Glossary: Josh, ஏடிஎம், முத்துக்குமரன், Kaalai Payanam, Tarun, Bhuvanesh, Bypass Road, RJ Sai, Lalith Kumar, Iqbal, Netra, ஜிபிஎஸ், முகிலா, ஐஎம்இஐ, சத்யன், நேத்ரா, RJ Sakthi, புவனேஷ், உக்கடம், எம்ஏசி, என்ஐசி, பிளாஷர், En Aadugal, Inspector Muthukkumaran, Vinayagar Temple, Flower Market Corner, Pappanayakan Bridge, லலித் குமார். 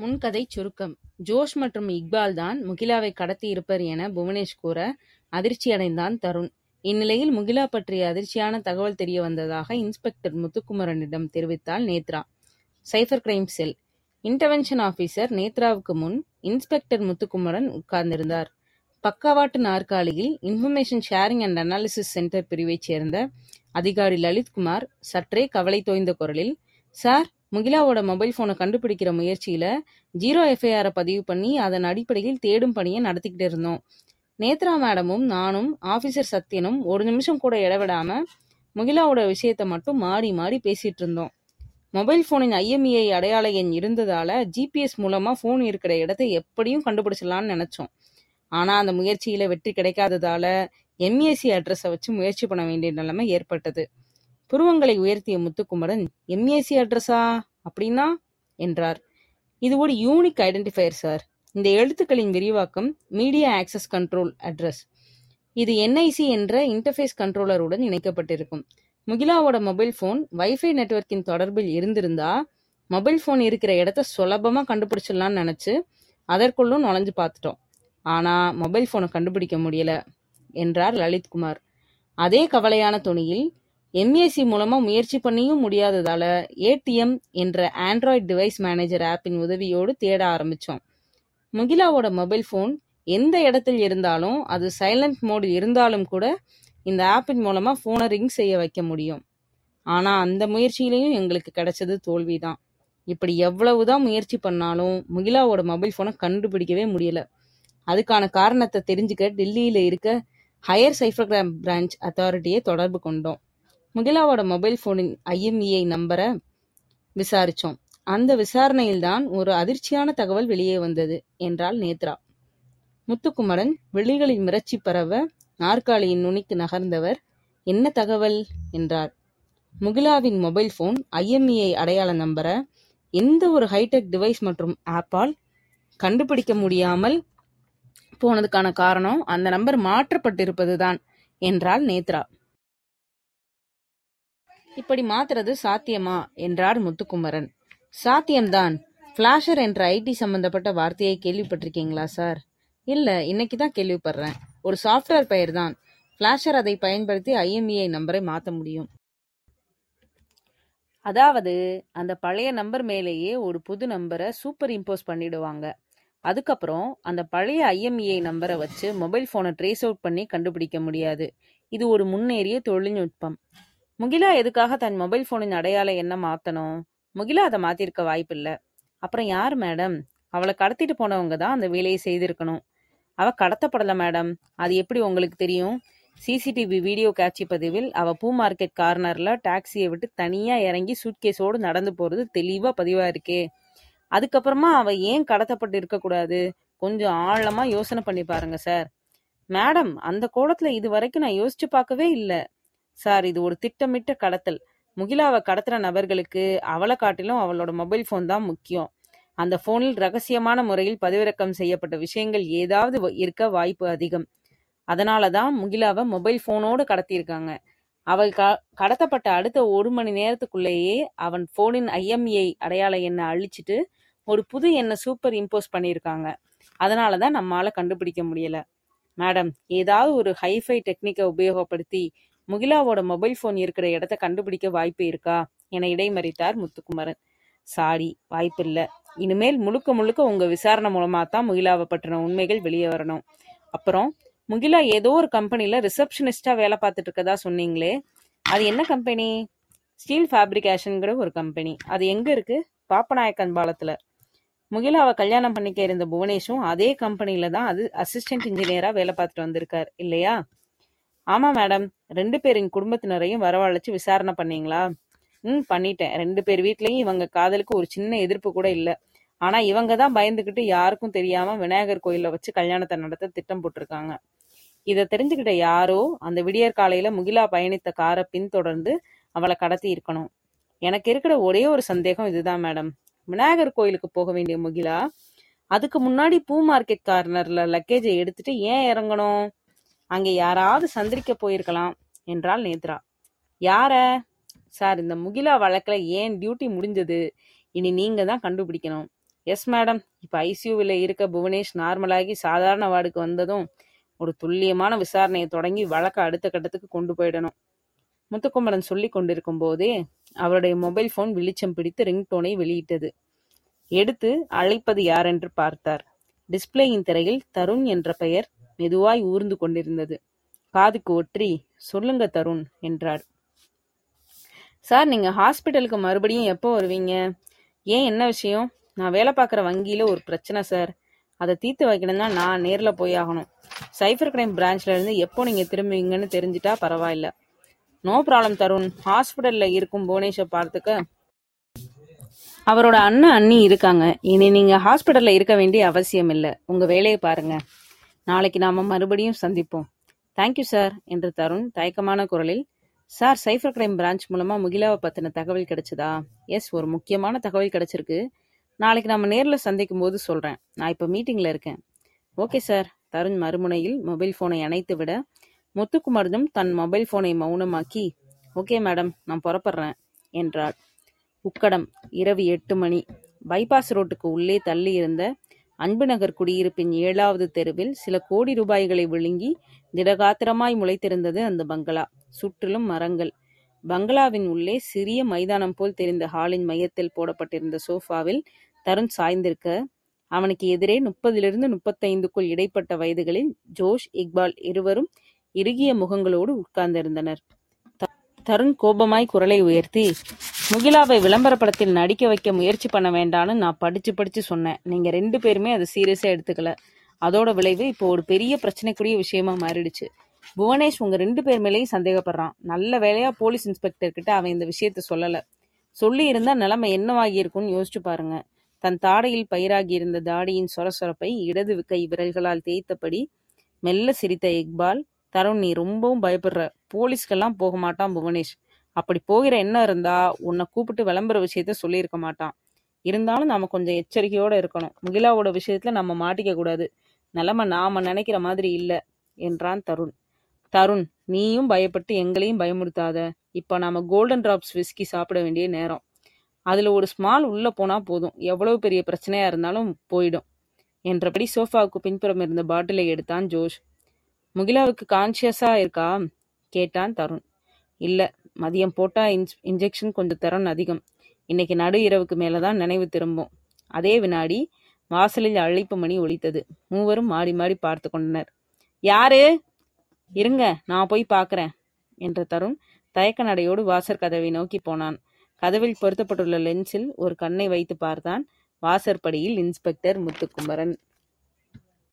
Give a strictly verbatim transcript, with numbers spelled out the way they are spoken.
முன்கதை சுருக்கம். ஜோஷ் மற்றும் இக்பால் தான் முகிலாவை கடத்தி இருப்பர் என புவனேஷ் கூற அதிர்ச்சி அடைந்தான் தருண். இந்நிலையில் முகிலா பற்றிய அதிர்ச்சியான தகவல் தெரிய வந்ததாக இன்ஸ்பெக்டர் முத்துக்குமரனிடம் தெரிவித்தாள் நேத்ரா. Cyber crime cell intervention officer நேத்ராவுக்கு முன் இன்ஸ்பெக்டர் முத்துக்குமரன் உட்கார்ந்திருந்தார். பக்காவாட்டு நாற்காலியில் information sharing and analysis centre பிரிவைச் சேர்ந்த அதிகாரி லலித் குமார் சற்றே கவலை தோய்ந்த குரலில், சார், முகிலாவோட மொபைல் போனை கண்டுபிடிக்கிற முயற்சியில ஜீரோ எஃப்ஐஆரை பதிவு பண்ணி அதன் அடிப்படையில் தேடும் பணியை நடத்திக்கிட்டு இருந்தோம். நேத்ரா மேடமும் நானும் ஆபீசர் சத்யனும் ஒரு நிமிஷம் கூட இடவிடாம முகிலாவோட விஷயத்த மட்டும் மாறி மாறி பேசிட்டு இருந்தோம். மொபைல் போனின் ஐஎம்இஐ அடையாள எண் இருந்ததால ஜிபிஎஸ் மூலமா போன் இருக்கிற இடத்தை எப்படியும் கண்டுபிடிச்சிடலான்னு நினைச்சோம். ஆனா அந்த முயற்சியில வெற்றி கிடைக்காததால எம்ஏசி அட்ரஸை வச்சு முயற்சி பண்ண வேண்டிய நிலைமை ஏற்பட்டது. புருவங்களை உயர்த்திய முத்துக்குமரன், எம்ஏசி அட்ரஸா அப்படின்னா என்றார். இது ஒரு யூனிக் ஐடென்டிஃபயர் சார். இந்த எழுத்துக்களின் விரிவாக்கம் மீடியா ஆக்சஸ் கண்ட்ரோல் அட்ரஸ். இது என்ஐசி என்ற இன்டர்ஃபேஸ் கண்ட்ரோலருடன் இணைக்கப்பட்டிருக்கும். முகிலாவோட மொபைல் போன் வைஃபை நெட்வொர்க்கின் தொடர்பில் இருந்திருந்தா மொபைல் போன் இருக்கிற இடத்த சுலபமா கண்டுபிடிச்சிடலாம்னு நினைச்சு அதற்குள்ளும் நுழைஞ்சு பார்த்துட்டோம். ஆனா மொபைல் போனை கண்டுபிடிக்க முடியல என்றார் லலித்குமார் அதே கவலையான துணியில். எம்ஏசி மூலமா முயற்சி பண்ணியும் முடியாததால ஏடிஎம் என்ற ஆண்ட்ராய்டு டிவைஸ் மேனேஜர் ஆப்பின் உதவியோடு தேட ஆரம்பிச்சோம். முகிலாவோட மொபைல் போன் எந்த இடத்தில் இருந்தாலும் அது சைலண்ட் மோடு இருந்தாலும் கூட இந்த ஆப்பின் மூலமா போனை ரிங் செய்ய வைக்க முடியும். ஆனா அந்த முயற்சியிலையும் எங்களுக்கு கிடைச்சது தோல்விதான். இப்படி எவ்வளவுதான் முயற்சி பண்ணாலும் முகிலாவோட மொபைல் போனை கண்டுபிடிக்கவே முடியல. அதுக்கான காரணத்தை தெரிஞ்சுக்க டெல்லியில இருக்க ஹையர் சைபர்கிரைம் பிரான்ச் அத்தாரிட்டியை தொடர்பு கொண்டோம். முகிலாவோட மொபைல் போனின் ஐஎம்இஐ நம்பரை விசாரிச்சோம். அந்த விசாரணையில்தான் ஒரு அதிர்ச்சியான தகவல் வெளியே வந்தது என்றாள் நேத்ரா. முத்துக்குமரன் வெளிகளில் மிரட்சி பரவ நாற்காலியின் நுனிக்கு நகர்ந்தவர். என்ன தகவல் என்றார். முகிலாவின் மொபைல் போன் ஐஎம்இஐ அடையாள நம்பரை எந்த ஒரு ஹைடெக் டிவைஸ் மற்றும் ஆப்பால் கண்டுபிடிக்க முடியாமல் போனதுக்கான காரணம் அந்த நம்பர் மாற்றப்பட்டிருப்பதுதான் என்றாள் நேத்ரா. இப்படி மாத்துறது சாத்தியமா என்றார் முத்துக்குமரன். சாத்தியம்தான். பிளாஷர் என்ற ஐடி சம்பந்தப்பட்ட வார்த்தையை கேள்விப்பட்டிருக்கீங்களா சார்? இல்ல, இன்னைக்குதான் கேள்விப்படுறேன். ஒரு சாப்ட்வேர் பெயர் தான். பிளாஷர் அதை பயன்படுத்தி ஐஎம்இஐ நம்பரை மாற்ற முடியும். அதாவது அந்த பழைய நம்பர் மேலேயே ஒரு புது நம்பரை சூப்பர் இம்போஸ் பண்ணிடுவாங்க. அதுக்கப்புறம் அந்த பழைய ஐஎம்இஐ நம்பரை வச்சு மொபைல் போனை ட்ரேஸ் அவுட் பண்ணி கண்டுபிடிக்க முடியாது. இது ஒரு முன்னேறிய தொழில்நுட்பம். முகிலா எதுக்காக தன் மொபைல் போனின் அடையாள எண்ணை மாத்தணும்? முகிலா அதை மாத்திருக்க வாய்ப்பு இல்லை. அப்புறம் யார் மேடம்? அவளை கடத்திட்டு போனவங்க தான் அந்த வேலையை செய்திருக்கணும். அவ கடத்தப்படல மேடம். அது எப்படி உங்களுக்கு தெரியும்? சிசிடிவி வீடியோ காட்சி பதிவில் அவ பூ மார்க்கெட் கார்னர்ல டாக்ஸியை விட்டு தனியா இறங்கி சூட்கேஸோடு நடந்து போறது தெளிவா பதிவா இருக்கே. அதுக்கப்புறமா அவ ஏன் கடத்தப்பட்டு இருக்கக்கூடாது? கொஞ்சம் ஆழமா யோசனை பண்ணி பாருங்க சார். மேடம், அந்த கோலத்துல இது வரைக்கும் நான் யோசிச்சு பார்க்கவே இல்லை சார். இது ஒரு திட்டமிட்ட கடத்தல். முகிலாவை கடத்துற நபர்களுக்கு அவளை காட்டிலும் அவளோட மொபைல் போன் தான் முக்கியம். அந்த போனில் ரகசியமான முறையில் பதிவிறக்கம் செய்யப்பட்ட விஷயங்கள் ஏதாவது இருக்க வாய்ப்பு அதிகம். அதனாலதான் முகிலாவை மொபைல் போனோடு கடத்தியிருக்காங்க. அவள் க கடத்தப்பட்ட அடுத்த ஒரு மணி நேரத்துக்குள்ளேயே அவன் போனின் ஐஎம்இஐ அடையாள எண்ணை அழிச்சிட்டு ஒரு புது எண்ணை சூப்பர் இம்போஸ் பண்ணியிருக்காங்க. அதனால தான் நம்மளால கண்டுபிடிக்க முடியல மேடம். ஏதாவது ஒரு ஹைஃபை டெக்னிக்கை உபயோகப்படுத்தி முகிலாவோட மொபைல் போன் இருக்கிற இடத்த கண்டுபிடிக்க வாய்ப்பு இருக்கா என இடைமறித்தார் முத்துக்குமரன். சாரி, வாய்ப்பு இல்லை. இனிமேல் முழுக்க முழுக்க உங்க விசாரணை மூலமா தான் முகிலாவை பற்றின உண்மைகள் வெளியே வரணும். அப்புறம் முகிலா ஏதோ ஒரு கம்பெனில ரிசப்ஷனிஸ்டா வேலை பார்த்துட்டு இருக்கதா சொன்னீங்களே, அது என்ன கம்பெனி? ஸ்டீல் ஃபேப்ரிகேஷன்கிற ஒரு கம்பெனி. அது எங்க இருக்கு? பாப்பநாயக்கன் பாலத்துல. முகிலாவை கல்யாணம் பண்ணிக்க இருந்த புவனேஷும் அதே கம்பெனில தான் அது அசிஸ்டன்ட் இன்ஜினியரா வேலை பார்த்துட்டு வந்திருக்கார் இல்லையா? ஆமா மேடம். ரெண்டு பேரின் குடும்பத்தினரையும் வரவழைச்சு விசாரணை பண்ணீங்களா? ம், பண்ணிட்டேன். ரெண்டு பேர் வீட்லயும் இவங்க காதலுக்கு ஒரு சின்ன எதிர்ப்பு கூட இல்லை. ஆனா இவங்க தான் பயந்துகிட்டு யாருக்கும் தெரியாம விநாயகர் கோயில வச்சு கல்யாணத்தை நடத்த திட்டம் போட்டிருக்காங்க. இதை தெரிஞ்சுக்கிட்ட யாரோ அந்த விடியற் காலையில முகிலா பயணித்த காரை பின்தொடர்ந்து அவளை கடத்தி இருக்கணும். எனக்கு இருக்கிற ஒரே ஒரு சந்தேகம் இதுதான் மேடம். விநாயகர் கோயிலுக்கு போக வேண்டிய முகிலா அதுக்கு முன்னாடி பூ மார்க்கெட் கார்னர்ல லக்கேஜை எடுத்துட்டு ஏன் இறங்கணும்? அங்க யாராவது சந்திரிக்க போயிருக்கலாம் என்றாள் நேத்ரா. யார சார்? இந்த முகிலா வழக்குல ஏன் டியூட்டி முடிஞ்சது? இனி நீங்க தான் கண்டுபிடிக்கணும். எஸ் மேடம், இப்போ ஐசியூவில் இருக்க புவனேஷ் நார்மலாகி சாதாரண வார்டுக்கு வந்ததும் ஒரு துல்லியமான விசாரணையை தொடங்கி வழக்கை அடுத்த கட்டத்துக்கு கொண்டு போயிடணும். முத்துக்குமரன் சொல்லி கொண்டிருக்கும் போதே அவருடைய மொபைல் ஃபோன் வெளிச்சம் பிடித்து ரிங்டோனை வெளியிட்டது. எடுத்து அழைப்பது யாரென்று பார்த்தார். டிஸ்பிளேயின் திரையில் தருண் என்ற பெயர் மெதுவாய் ஊர்ந்து கொண்டிருந்தது. காதுக்கு ஒற்றி, சொல்லுங்க தருண் என்றார். சார், நீங்கள் ஹாஸ்பிட்டலுக்கு மறுபடியும் எப்போ வருவீங்க? ஏன், என்ன விஷயம்? நான் வேலை பார்க்குற வங்கியில் ஒரு பிரச்சனை சார். அதை தீர்த்து வைக்கணும்னா நான் நேரில் போய் ஆகணும். சைபர் கிரைம் பிரான்ச்லேருந்து எப்போ நீங்கள் திரும்புவீங்கன்னு தெரிஞ்சிட்டா பரவாயில்ல. No problem Tarun. ஹாஸ்பிட்டலில் இருக்கும் புவனேஷை பார்த்துக்க அவரோட அண்ணன் அண்ணி இருக்காங்க. இனி நீங்கள் ஹாஸ்பிட்டலில் இருக்க வேண்டிய அவசியம் இல்லை. உங்கள் வேலையை பாருங்கள். நாளைக்கு நாம் மறுபடியும் சந்திப்போம். தேங்க்யூ சார் என்று தருண் தயக்கமான குரலில், சார் சைபர் கிரைம் பிரான்ச் மூலமாக முகிலாவை பற்றின தகவல் கிடைச்சதா? எஸ், ஒரு முக்கியமான தகவல் கிடைச்சிருக்கு. நாளைக்கு நம்ம நேரில் சந்திக்கும் போது சொல்கிறேன். நான் இப்போ மீட்டிங்கில் இருக்கேன். Okay sir. தருண் மறுமுனையில் மொபைல் ஃபோனை அணைத்து விட முத்துக்குமரனும் தன் மொபைல் ஃபோனை மௌனமாக்கி, ஓகே மேடம், நான் புறப்படுறேன் என்றார். உக்கடம் இரவு எட்டு மணி. பைபாஸ் ரோட்டுக்கு உள்ளே தள்ளி இருந்த அன்பு நகர் குடியிருப்பின் ஏழாவது தெருவில் சில கோடி ரூபாய்களை விழுங்கி திடகாத்திரமாய் முளைத்திருந்தது அந்த பங்களா. சுற்றிலும் மரங்கள். பங்களாவின் உள்ளே சிறிய மைதானம் போல் தெரிந்த ஹாலின் மையத்தில் போடப்பட்டிருந்த சோஃபாவில் தருண் சாய்ந்திருக்க, அவனுக்கு எதிரே முப்பதிலிருந்து முப்பத்தைந்துக்குள் இடைப்பட்ட வயதுகளில் ஜோஷ், இக்பால் இருவரும் இறுகிய முகங்களோடு உட்கார்ந்திருந்தனர். தருண் கோபமாய் குரலை உயர்த்தி, முகிலாவை விளம்பரப்படத்தில் நடிக்க வைக்க முயற்சி பண்ண வேண்டான்னு நான் படிச்சு படிச்சு சொன்னேன். நீங்க ரெண்டு பேருமே அதை சீரியஸா எடுத்துக்கல. அதோட விளைவு இப்போ ஒரு பெரிய பிரச்சனைக்குரிய விஷயமா மாறிடுச்சு. புவனேஷ் உங்க ரெண்டு பேர் மேலேயும் சந்தேகப்படுறான். நல்ல வேலையா போலீஸ் இன்ஸ்பெக்டர் கிட்ட அவன் இந்த விஷயத்த சொல்லல. சொல்லி இருந்தா நிலைமை என்னவாகி இருக்கும்னு யோசிச்சு பாருங்க. தன் தாடையில் பயிராகி இருந்த தாடியின் சொரசொரப்பை இடது கை விரல்களால் தேய்த்தபடி மெல்ல சிரித்த இக்பால், தருண் நீ ரொம்பவும் பயப்படுற. போலீஸ்கெல்லாம் போக மாட்டான் புவனேஷ். அப்படி போகிற எண்ணம் இருந்தா உன்னை கூப்பிட்டு விளம்பர விஷயத்த சொல்லியிருக்க மாட்டான். இருந்தாலும் நாம கொஞ்சம் எச்சரிக்கையோட இருக்கணும். முகிலாவோட விஷயத்துல நம்ம மாட்டிக்க கூடாது. நிலைமை நாம நினைக்கிற மாதிரி இல்லை என்றான் தருண். தருண், நீயும் பயப்பட்டு எங்களையும் பயமுறுத்தாத. இப்போ நாம் கோல்டன் டிராப்ஸ் விஸ்கி சாப்பிட வேண்டிய நேரம். அதில் ஒரு ஸ்மால் உள்ளே போனால் போதும், எவ்வளவு பெரிய பிரச்சனையாக இருந்தாலும் போயிடும் என்றபடி சோஃபாவுக்கு பின்புறம் இருந்த பாட்டிலை எடுத்தான் ஜோஷ். முகிலாவுக்கு கான்ஷியஸாக இருக்கா கேட்டான் தருண். இல்லை, மதியம் போட்டால் இன்ஸ் இன்ஜெக்ஷன் கொஞ்சம் திறன் அதிகம். இன்னைக்கு நடு இரவுக்கு மேலே தான் நினைவு திரும்பும். அதே வினாடி வாசலில் அழைப்பு மணி ஒலித்தது. மூவரும் மாடி மாடி பார்த்து கொண்டனர். யாரு? இருங்க, நான் போய் பார்க்குறேன் என்ற தருண் தயக்க நடையோடு வாசர் கதவை நோக்கி போனான். கதவில் பொருத்தப்பட்டுள்ள லென்ஸில் ஒரு கண்ணை வைத்து பார்த்தான். வாசற்படியில் இன்ஸ்பெக்டர் முத்துக்குமரன்.